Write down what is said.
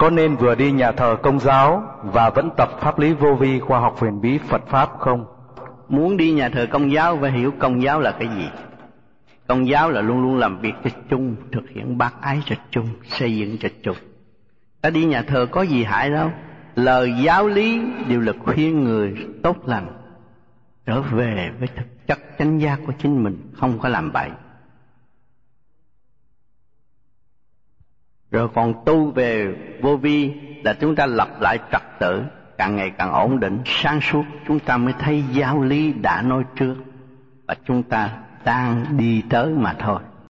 Có nên vừa đi nhà thờ Công giáo và vẫn tập Pháp Lý Vô Vi Khoa Học Huyền Bí Phật Pháp không? Muốn đi nhà thờ Công giáo phải hiểu Công giáo là cái gì. Công giáo là luôn luôn làm việc trật chung, thực hiện bác ái trật chung, xây dựng trật chung. Ta đi nhà thờ có gì hại đâu. Lời giáo lý đều là khuyên người tốt lành, trở về với thực chất chánh giác của chính mình, không có làm bậy. Rồi còn tu về vô vi là chúng ta lập lại trật tự, càng ngày càng ổn định, sáng suốt, chúng ta mới thấy giáo lý đã nói trước và chúng ta đang đi tới mà thôi.